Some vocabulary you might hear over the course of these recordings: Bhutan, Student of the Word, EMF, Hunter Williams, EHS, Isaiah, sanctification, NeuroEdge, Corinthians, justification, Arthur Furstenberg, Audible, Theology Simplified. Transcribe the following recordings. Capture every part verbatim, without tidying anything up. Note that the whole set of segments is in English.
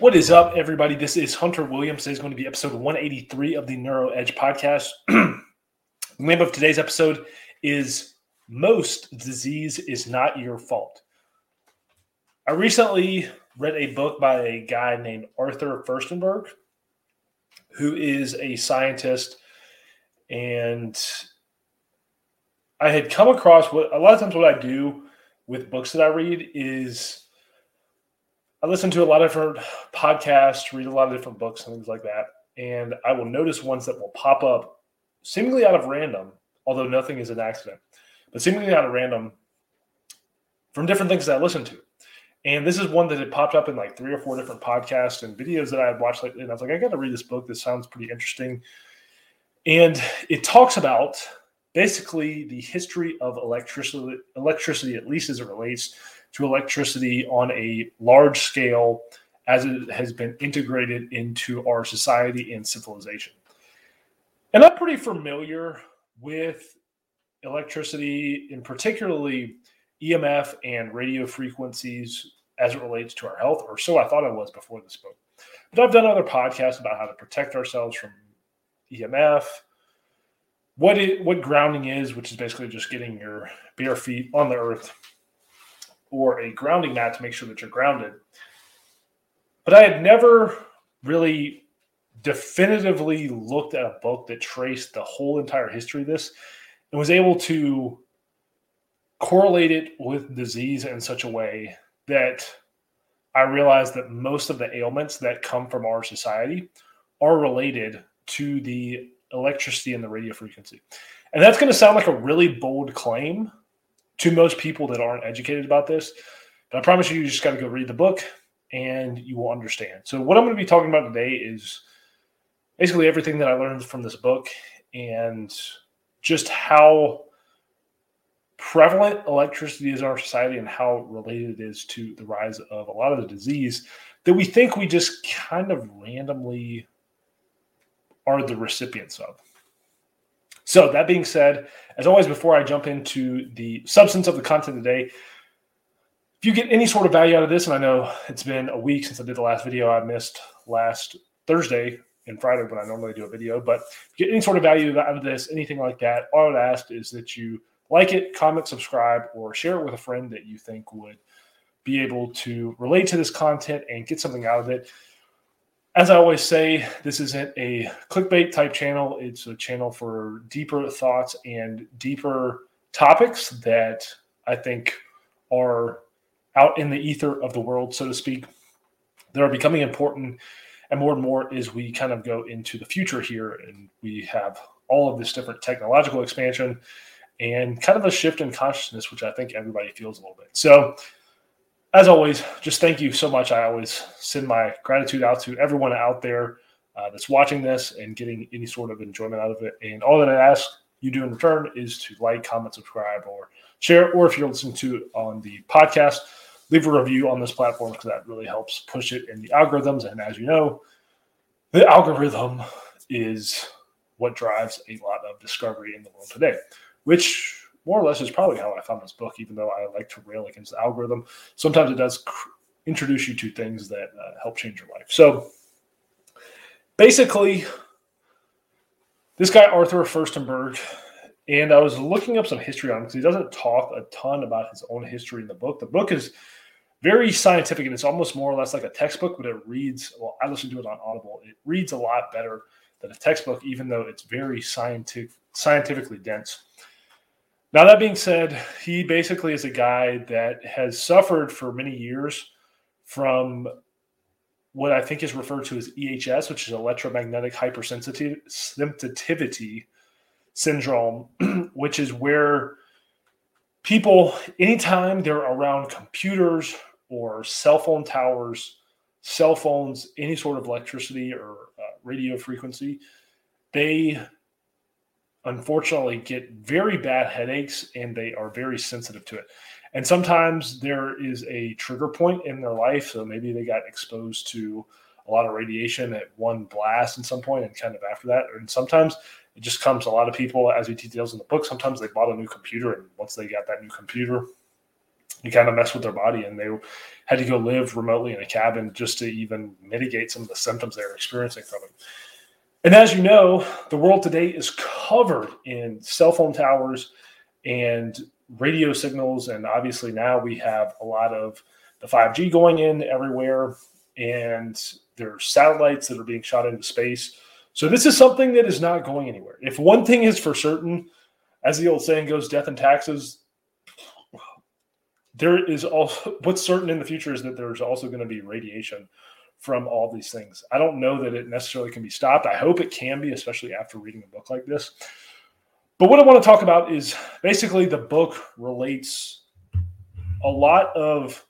What is up, everybody? This is Hunter Williams. Today's going to be episode one eighty-three of the NeuroEdge podcast. The name of today's episode is Most Disease Is Not Your Fault. I recently read a book by a guy named Arthur Furstenberg, who is a scientist, and I had come across what a lot of times what I do with books that I read is I listen to a lot of different podcasts, read a lot of different books and things like that, and I will notice ones that will pop up seemingly out of random, although nothing is an accident, but seemingly out of random from different things that I listen to. And this is one that had popped up in like three or four different podcasts and videos that I had watched lately, and I was like, I got to read this book. This sounds pretty interesting. And it talks about basically the history of electricity, electricity, at least as it relates to electricity on a large scale as it has been integrated into our society and civilization. And I'm pretty familiar with electricity, and particularly E M F and radio frequencies as it relates to our health, or so I thought I was before this book. But I've done other podcasts about how to protect ourselves from E M F, what it, what grounding is, which is basically just getting your bare feet on the earth, or a grounding mat to make sure that you're grounded. But I had never really definitively looked at a book that traced the whole entire history of this and was able to correlate it with disease in such a way that I realized that most of the ailments that come from our society are related to the electricity and the radio frequency. And that's going to sound like a really bold claim to most people that aren't educated about this, but I promise you, you just got to go read the book and you will understand. So what I'm going to be talking about today is basically everything that I learned from this book and just how prevalent electricity is in our society and how related it is to the rise of a lot of the disease that we think we just kind of randomly are the recipients of. So that being said, as always, before I jump into the substance of the content today, if you get any sort of value out of this, and I know it's been a week since I did the last video, I missed last Thursday and Friday when I normally do a video, but if you get any sort of value out of this, anything like that, all I would ask is that you like it, comment, subscribe, or share it with a friend that you think would be able to relate to this content and get something out of it. As I always say, this isn't a clickbait type channel. It's a channel for deeper thoughts and deeper topics that I think are out in the ether of the world, so to speak, that are becoming important and more and more as we kind of go into the future here and we have all of this different technological expansion and kind of a shift in consciousness, which I think everybody feels a little bit. So as always, just thank you so much. I always send my gratitude out to everyone out there uh, that's watching this and getting any sort of enjoyment out of it. And all that I ask you do in return is to like, comment, subscribe, or share. Or if you're listening to it on the podcast, leave a review on this platform because that really helps push it in the algorithms. And as you know, the algorithm is what drives a lot of discovery in the world today, which more or less is probably how I found this book, even though I like to rail against the algorithm. Sometimes it does cr- introduce you to things that uh, help change your life. So basically, this guy, Arthur Furstenberg, and I was looking up some history on him because he doesn't talk a ton about his own history in the book. The book is very scientific, and it's almost more or less like a textbook, but it reads, well, I listened to it on Audible. It reads a lot better than a textbook, even though it's very scientific, scientifically dense. Now, that being said, he basically is a guy that has suffered for many years from what I think is referred to as E H S, which is electromagnetic hypersensitivity syndrome, which is where people, anytime they're around computers or cell phone towers, cell phones, any sort of electricity or uh, radio frequency, they unfortunately get very bad headaches and they are very sensitive to it. And sometimes there is a trigger point in their life. So maybe they got exposed to a lot of radiation at one blast at some point and kind of after that. And sometimes it just comes, a lot of people, as he details in the book, sometimes they bought a new computer, and once they got that new computer, you kind of mess with their body, and they had to go live remotely in a cabin just to even mitigate some of the symptoms they were experiencing from it. And as you know, the world today is covered in cell phone towers and radio signals. And obviously now we have a lot of the five G going in everywhere, and there are satellites that are being shot into space. So this is something that is not going anywhere. If one thing is for certain, as the old saying goes, death and taxes, there is also, what's certain in the future is that there's also going to be radiation from all these things. I don't know that it necessarily can be stopped. I hope it can be, especially after reading a book like this. But what I want to talk about is basically the book relates a lot of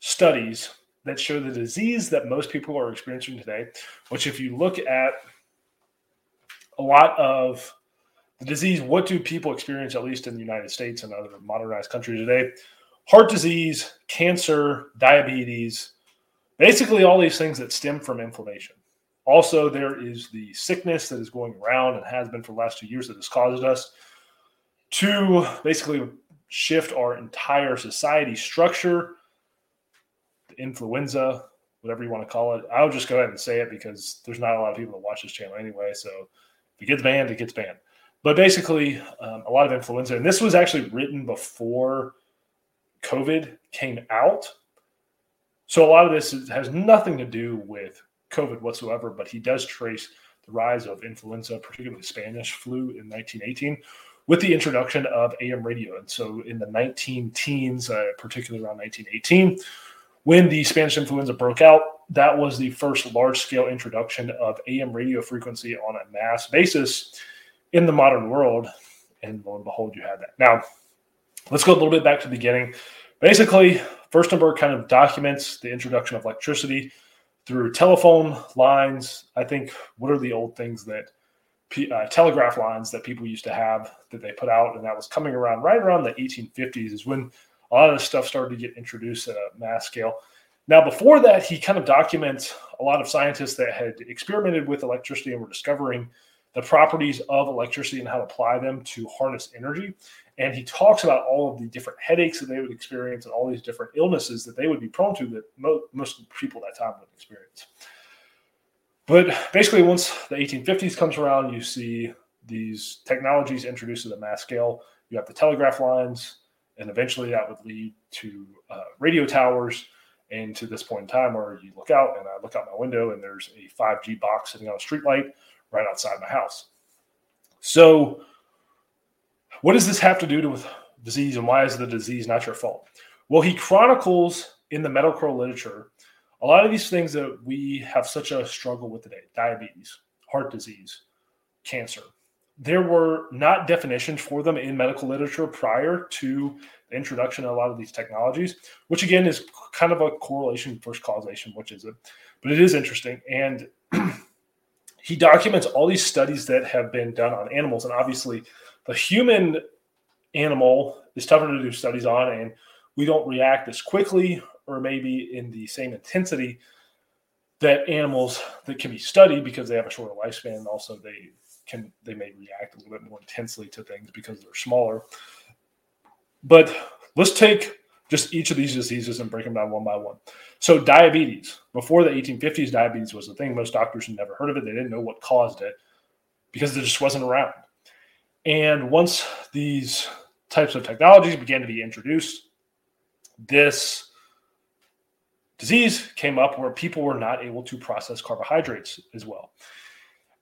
studies that show the disease that most people are experiencing today, which if you look at a lot of the disease, what do people experience, at least in the United States and other modernized countries today? Heart disease, cancer, diabetes, basically all these things that stem from inflammation. Also, there is the sickness that is going around and has been for the last two years that has caused us to basically shift our entire society structure, the influenza, whatever you want to call it. I'll just go ahead and say it because there's not a lot of people that watch this channel anyway. So if it gets banned, it gets banned. But basically, um, a lot of influenza. And this was actually written before COVID came out. So a lot of this is, has nothing to do with COVID whatsoever, but he does trace the rise of influenza, particularly Spanish flu in nineteen eighteen, with the introduction of A M radio. And so in the nineteen teens, uh, particularly around nineteen eighteen, when the Spanish influenza broke out, that was the first large-scale introduction of A M radio frequency on a mass basis in the modern world. And lo and behold, you had that. Now, let's go a little bit back to the beginning. Basically, Furstenberg kind of documents the introduction of electricity through telephone lines. I think, what are the old things that uh, telegraph lines that people used to have that they put out, and that was coming around right around the eighteen fifties is when a lot of this stuff started to get introduced at a mass scale. Now, before that, he kind of documents a lot of scientists that had experimented with electricity and were discovering the properties of electricity and how to apply them to harness energy. And he talks about all of the different headaches that they would experience and all these different illnesses that they would be prone to that mo- most people at that time would experience. But basically, once the eighteen fifties comes around, you see these technologies introduced at a mass scale. You have the telegraph lines, and eventually that would lead to uh, radio towers. And to this point in time where you look out, and I look out my window, and there's a five G box sitting on a streetlight right outside my house. So what does this have to do with disease, and why is the disease not your fault? Well, he chronicles in the medical literature a lot of these things that we have such a struggle with today: diabetes, heart disease, cancer. There were not definitions for them in medical literature prior to the introduction of a lot of these technologies, which again is kind of a correlation versus causation, which is it, but it is interesting. And he documents all these studies that have been done on animals. And obviously, the human animal is tougher to do studies on, and we don't react as quickly or maybe in the same intensity that animals that can be studied because they have a shorter lifespan. And also, they can they may react a little bit more intensely to things because they're smaller. But let's take just each of these diseases and break them down one by one. So diabetes. Before the eighteen fifties, diabetes was a thing. Most doctors had never heard of it. They didn't know what caused it because it just wasn't around. And once these types of technologies began to be introduced, this disease came up where people were not able to process carbohydrates as well.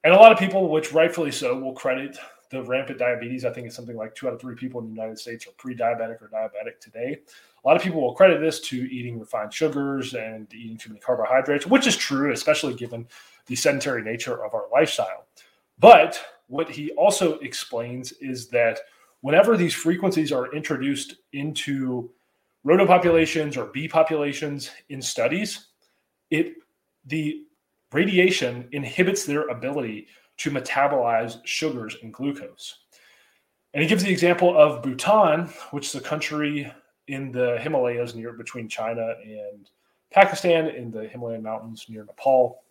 And a lot of people, which rightfully so, will credit the rampant diabetes. I think it's something like two out of three people in the United States are pre-diabetic or diabetic today. A lot of people will credit this to eating refined sugars and eating too many carbohydrates, which is true, especially given the sedentary nature of our lifestyle. But what he also explains is that whenever these frequencies are introduced into rodent populations or bee populations in studies, it the radiation inhibits their ability to metabolize sugars and glucose. And he gives the example of Bhutan, which is a country in the Himalayas near between China and Pakistan, in the Himalayan mountains near Nepal,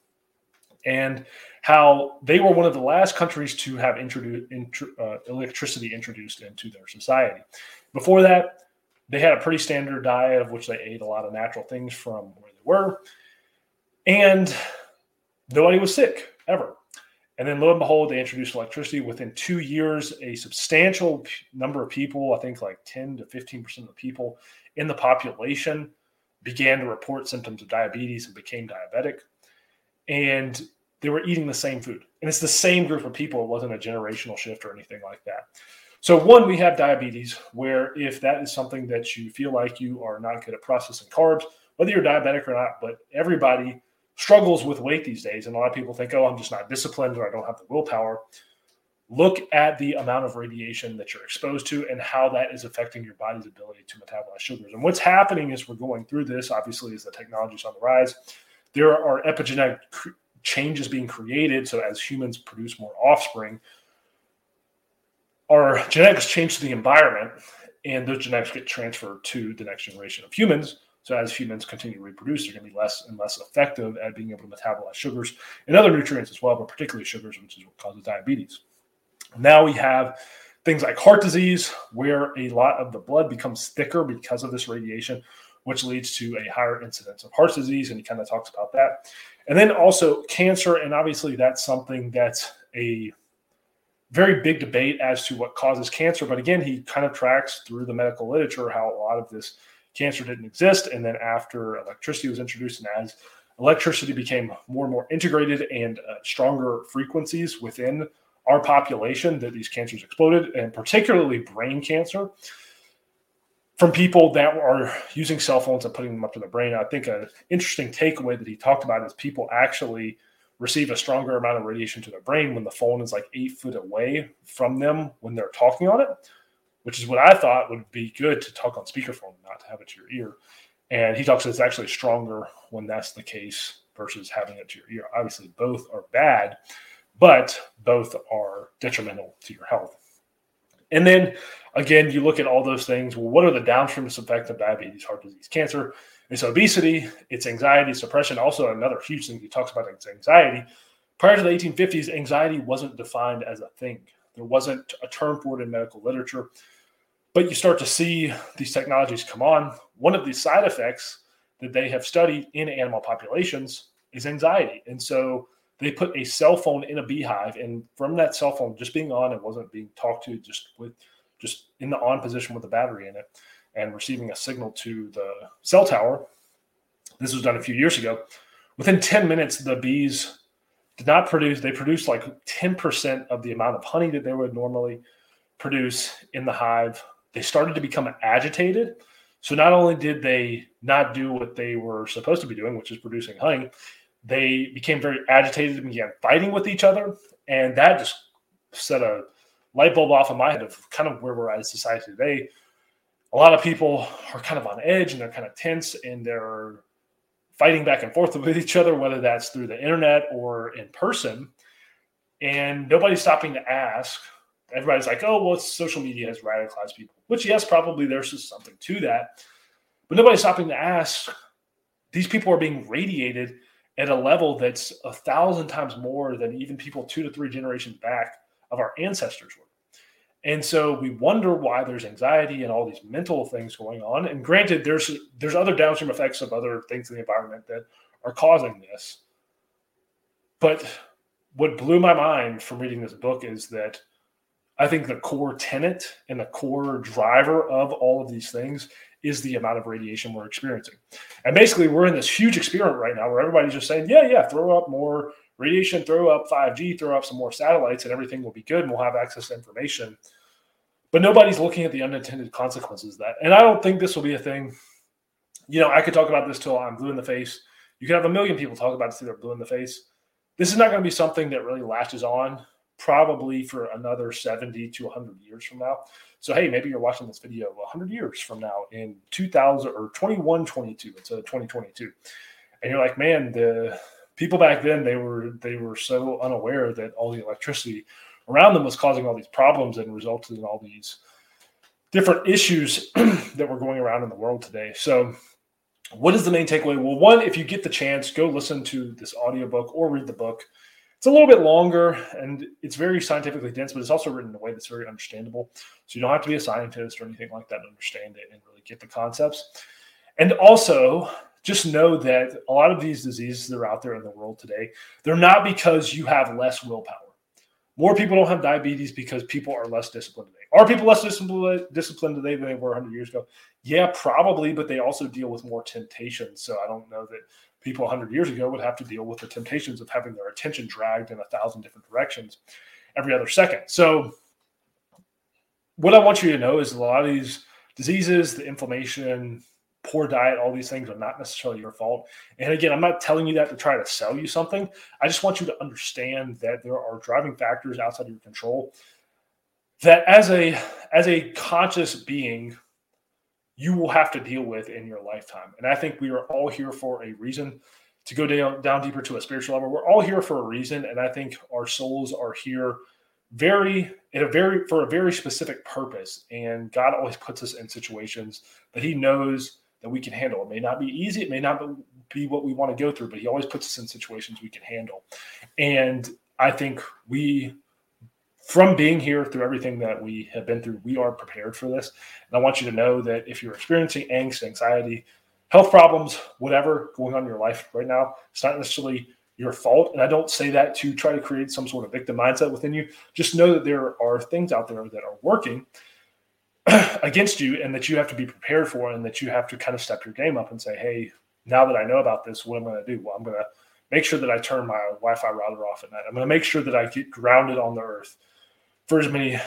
and how they were one of the last countries to have introduced uh, electricity introduced into their society. Before that, They had a pretty standard diet, of which they ate a lot of natural things from where they were. And nobody was sick, ever. And then lo and behold, they introduced electricity. Within two years, a substantial number of people, I think like ten to fifteen percent of the people in the population, began to report symptoms of diabetes and became diabetic. And they were eating the same food. And it's the same group of people. It wasn't a generational shift or anything like that. So one, we have diabetes, where if that is something that you feel like you are not good at processing carbs, whether you're diabetic or not, but everybody struggles with weight these days. And a lot of people think, oh, I'm just not disciplined, or I don't have the willpower. Look at the amount of radiation that you're exposed to and how that is affecting your body's ability to metabolize sugars. And what's happening is we're going through this, obviously, as the technology's on the rise. There are epigenetic cr- changes being created. So as humans produce more offspring, our genetics change to the environment, and those genetics get transferred to the next generation of humans. So as humans continue to reproduce, they're going to be less and less effective at being able to metabolize sugars and other nutrients as well, but particularly sugars, which is what causes diabetes. Now we have things like heart disease, where a lot of the blood becomes thicker because of this radiation, which leads to a higher incidence of heart disease, and he kind of talks about that. And then also cancer, and obviously that's something that's a very big debate as to what causes cancer. But again, he kind of tracks through the medical literature how a lot of this cancer didn't exist. And then after electricity was introduced, and as electricity became more and more integrated and uh, stronger frequencies within our population, that these cancers exploded, and particularly brain cancer from people that are using cell phones and putting them up to their brain. I think an interesting takeaway that he talked about is people actually receive a stronger amount of radiation to their brain when the phone is like eight foot away from them when they're talking on it, which is what I thought would be good to talk on speakerphone, not to have it to your ear. And he talks that it's actually stronger when that's the case versus having it to your ear. Obviously, both are bad, but both are detrimental to your health. And then, again, you look at all those things. Well, what are the downstream effects of diabetes, heart disease, cancer? It's obesity, it's anxiety, suppression. Also, another huge thing he talks about is anxiety. Prior to the eighteen fifties, anxiety wasn't defined as a thing. There wasn't a term for it in medical literature. But you start to see these technologies come on. One of the side effects that they have studied in animal populations is anxiety. And so they put a cell phone in a beehive, and from that cell phone just being on, it wasn't being talked to, just with just in the on position with the battery in it and receiving a signal to the cell tower. This was done a few years ago. Within ten minutes, the bees did not produce, they produced like ten percent of the amount of honey that they would normally produce in the hive. They started to become agitated. So not only did they not do what they were supposed to be doing, which is producing honey, they became very agitated and began fighting with each other. And that just set a light bulb off in my head of kind of where we're at as society today. A lot of people are kind of on edge, and they're kind of tense, and they're fighting back and forth with each other, whether that's through the internet or in person. And nobody's stopping to ask. Everybody's like, oh, well, social media has radicalized people, which, yes, probably there's just something to that. But nobody's stopping to ask. These people are being radiated at a level that's a thousand times more than even people two to three generations back of our ancestors were. And so we wonder why there's anxiety and all these mental things going on. And granted, there's there's other downstream effects of other things in the environment that are causing this. But what blew my mind from reading this book is that I think the core tenet and the core driver of all of these things is the amount of radiation we're experiencing. And basically, we're in this huge experiment right now where everybody's just saying, yeah, yeah, throw up more radiation, throw up five G, throw up some more satellites, and everything will be good, and we'll have access to information. But nobody's looking at the unintended consequences of that. And I don't think this will be a thing. You know, I could talk about this till I'm blue in the face. You could have a million people talk about it till they're blue in the face. This is not going to be something that really latches on probably for another seventy to one hundred years from now. So, hey, maybe you're watching this video one hundred years from now in two thousand or twenty-one twenty-two, it's a twenty twenty-two. And you're like, man, the people back then, they were they were so unaware that all the electricity around them was causing all these problems and resulted in all these different issues that were going around in the world today. So what is the main takeaway? Well, one, if you get the chance, go listen to this audiobook or read the book. It's a little bit longer, and it's very scientifically dense, but it's also written in a way that's very understandable. So you don't have to be a scientist or anything like that to understand it and really really get the concepts. And also just know that a lot of these diseases that are out there in the world today, they're not because you have less willpower. More people don't have diabetes because people are less disciplined today. Are people less disciplined today than they were one hundred years ago? Yeah, probably, but they also deal with more temptations. So I don't know that people one hundred years ago would have to deal with the temptations of having their attention dragged in a thousand different directions every other second. So what I want you to know is a lot of these diseases, the inflammation, poor diet, all these things are not necessarily your fault. And again, I'm not telling you that to try to sell you something. I just want you to understand that there are driving factors outside of your control that as a, as a conscious being, you will have to deal with in your lifetime. And I think we are all here for a reason. To go down, down deeper to a spiritual level, we're all here for a reason. And I think our souls are here very in a very for a very specific purpose. And God always puts us in situations that he knows that we can handle. It may not be easy. It may not be what we want to go through, but he always puts us in situations we can handle. And I think we, from being here through everything that we have been through, we are prepared for this. And I want you to know that if you're experiencing angst, anxiety, health problems, whatever going on in your life right now, it's not necessarily your fault. And I don't say that to try to create some sort of victim mindset within you. Just know that there are things out there that are working against you and that you have to be prepared for, and that you have to kind of step your game up and say, hey, now that I know about this, what am I going to do? Well, I'm going to make sure that I turn my Wi-Fi router off at night. I'm going to make sure that I get grounded on the earth for as many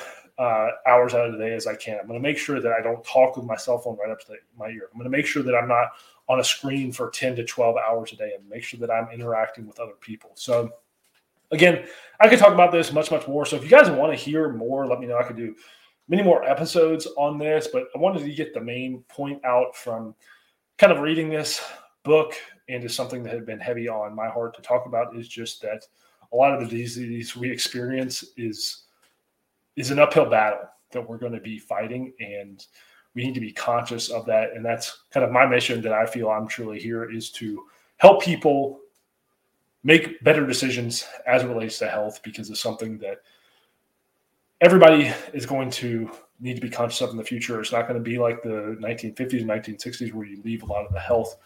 uh, hours out of the day as I can. I'm going to make sure that I don't talk with my cell phone right up to the, my ear. I'm going to make sure that I'm not on a screen for ten to twelve hours a day, and make sure that I'm interacting with other people. So again, I could talk about this much, much more. So if you guys want to hear more, let me know. I could do many more episodes on this, but I wanted to get the main point out from kind of reading this book, and just something that had been heavy on my heart to talk about is just that a lot of the disease we experience is is an uphill battle that we're going to be fighting, and we need to be conscious of that. And that's kind of my mission that I feel I'm truly here is to help people make better decisions as it relates to health, because it's something that everybody is going to need to be conscious of in the future. It's not going to be like the nineteen fifties and nineteen sixties where you leave a lot of the health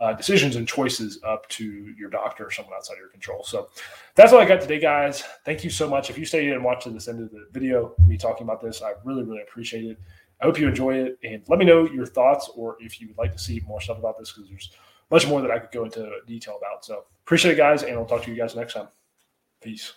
uh, decisions and choices up to your doctor or someone outside your control. So that's all I got today, guys. Thank you so much. If you stayed and watched to this end of the video, me talking about this, I really, really appreciate it. I hope you enjoy it, and let me know your thoughts, or if you would like to see more stuff about this, because there's much more that I could go into detail about. So appreciate it, guys, and I'll talk to you guys next time. Peace.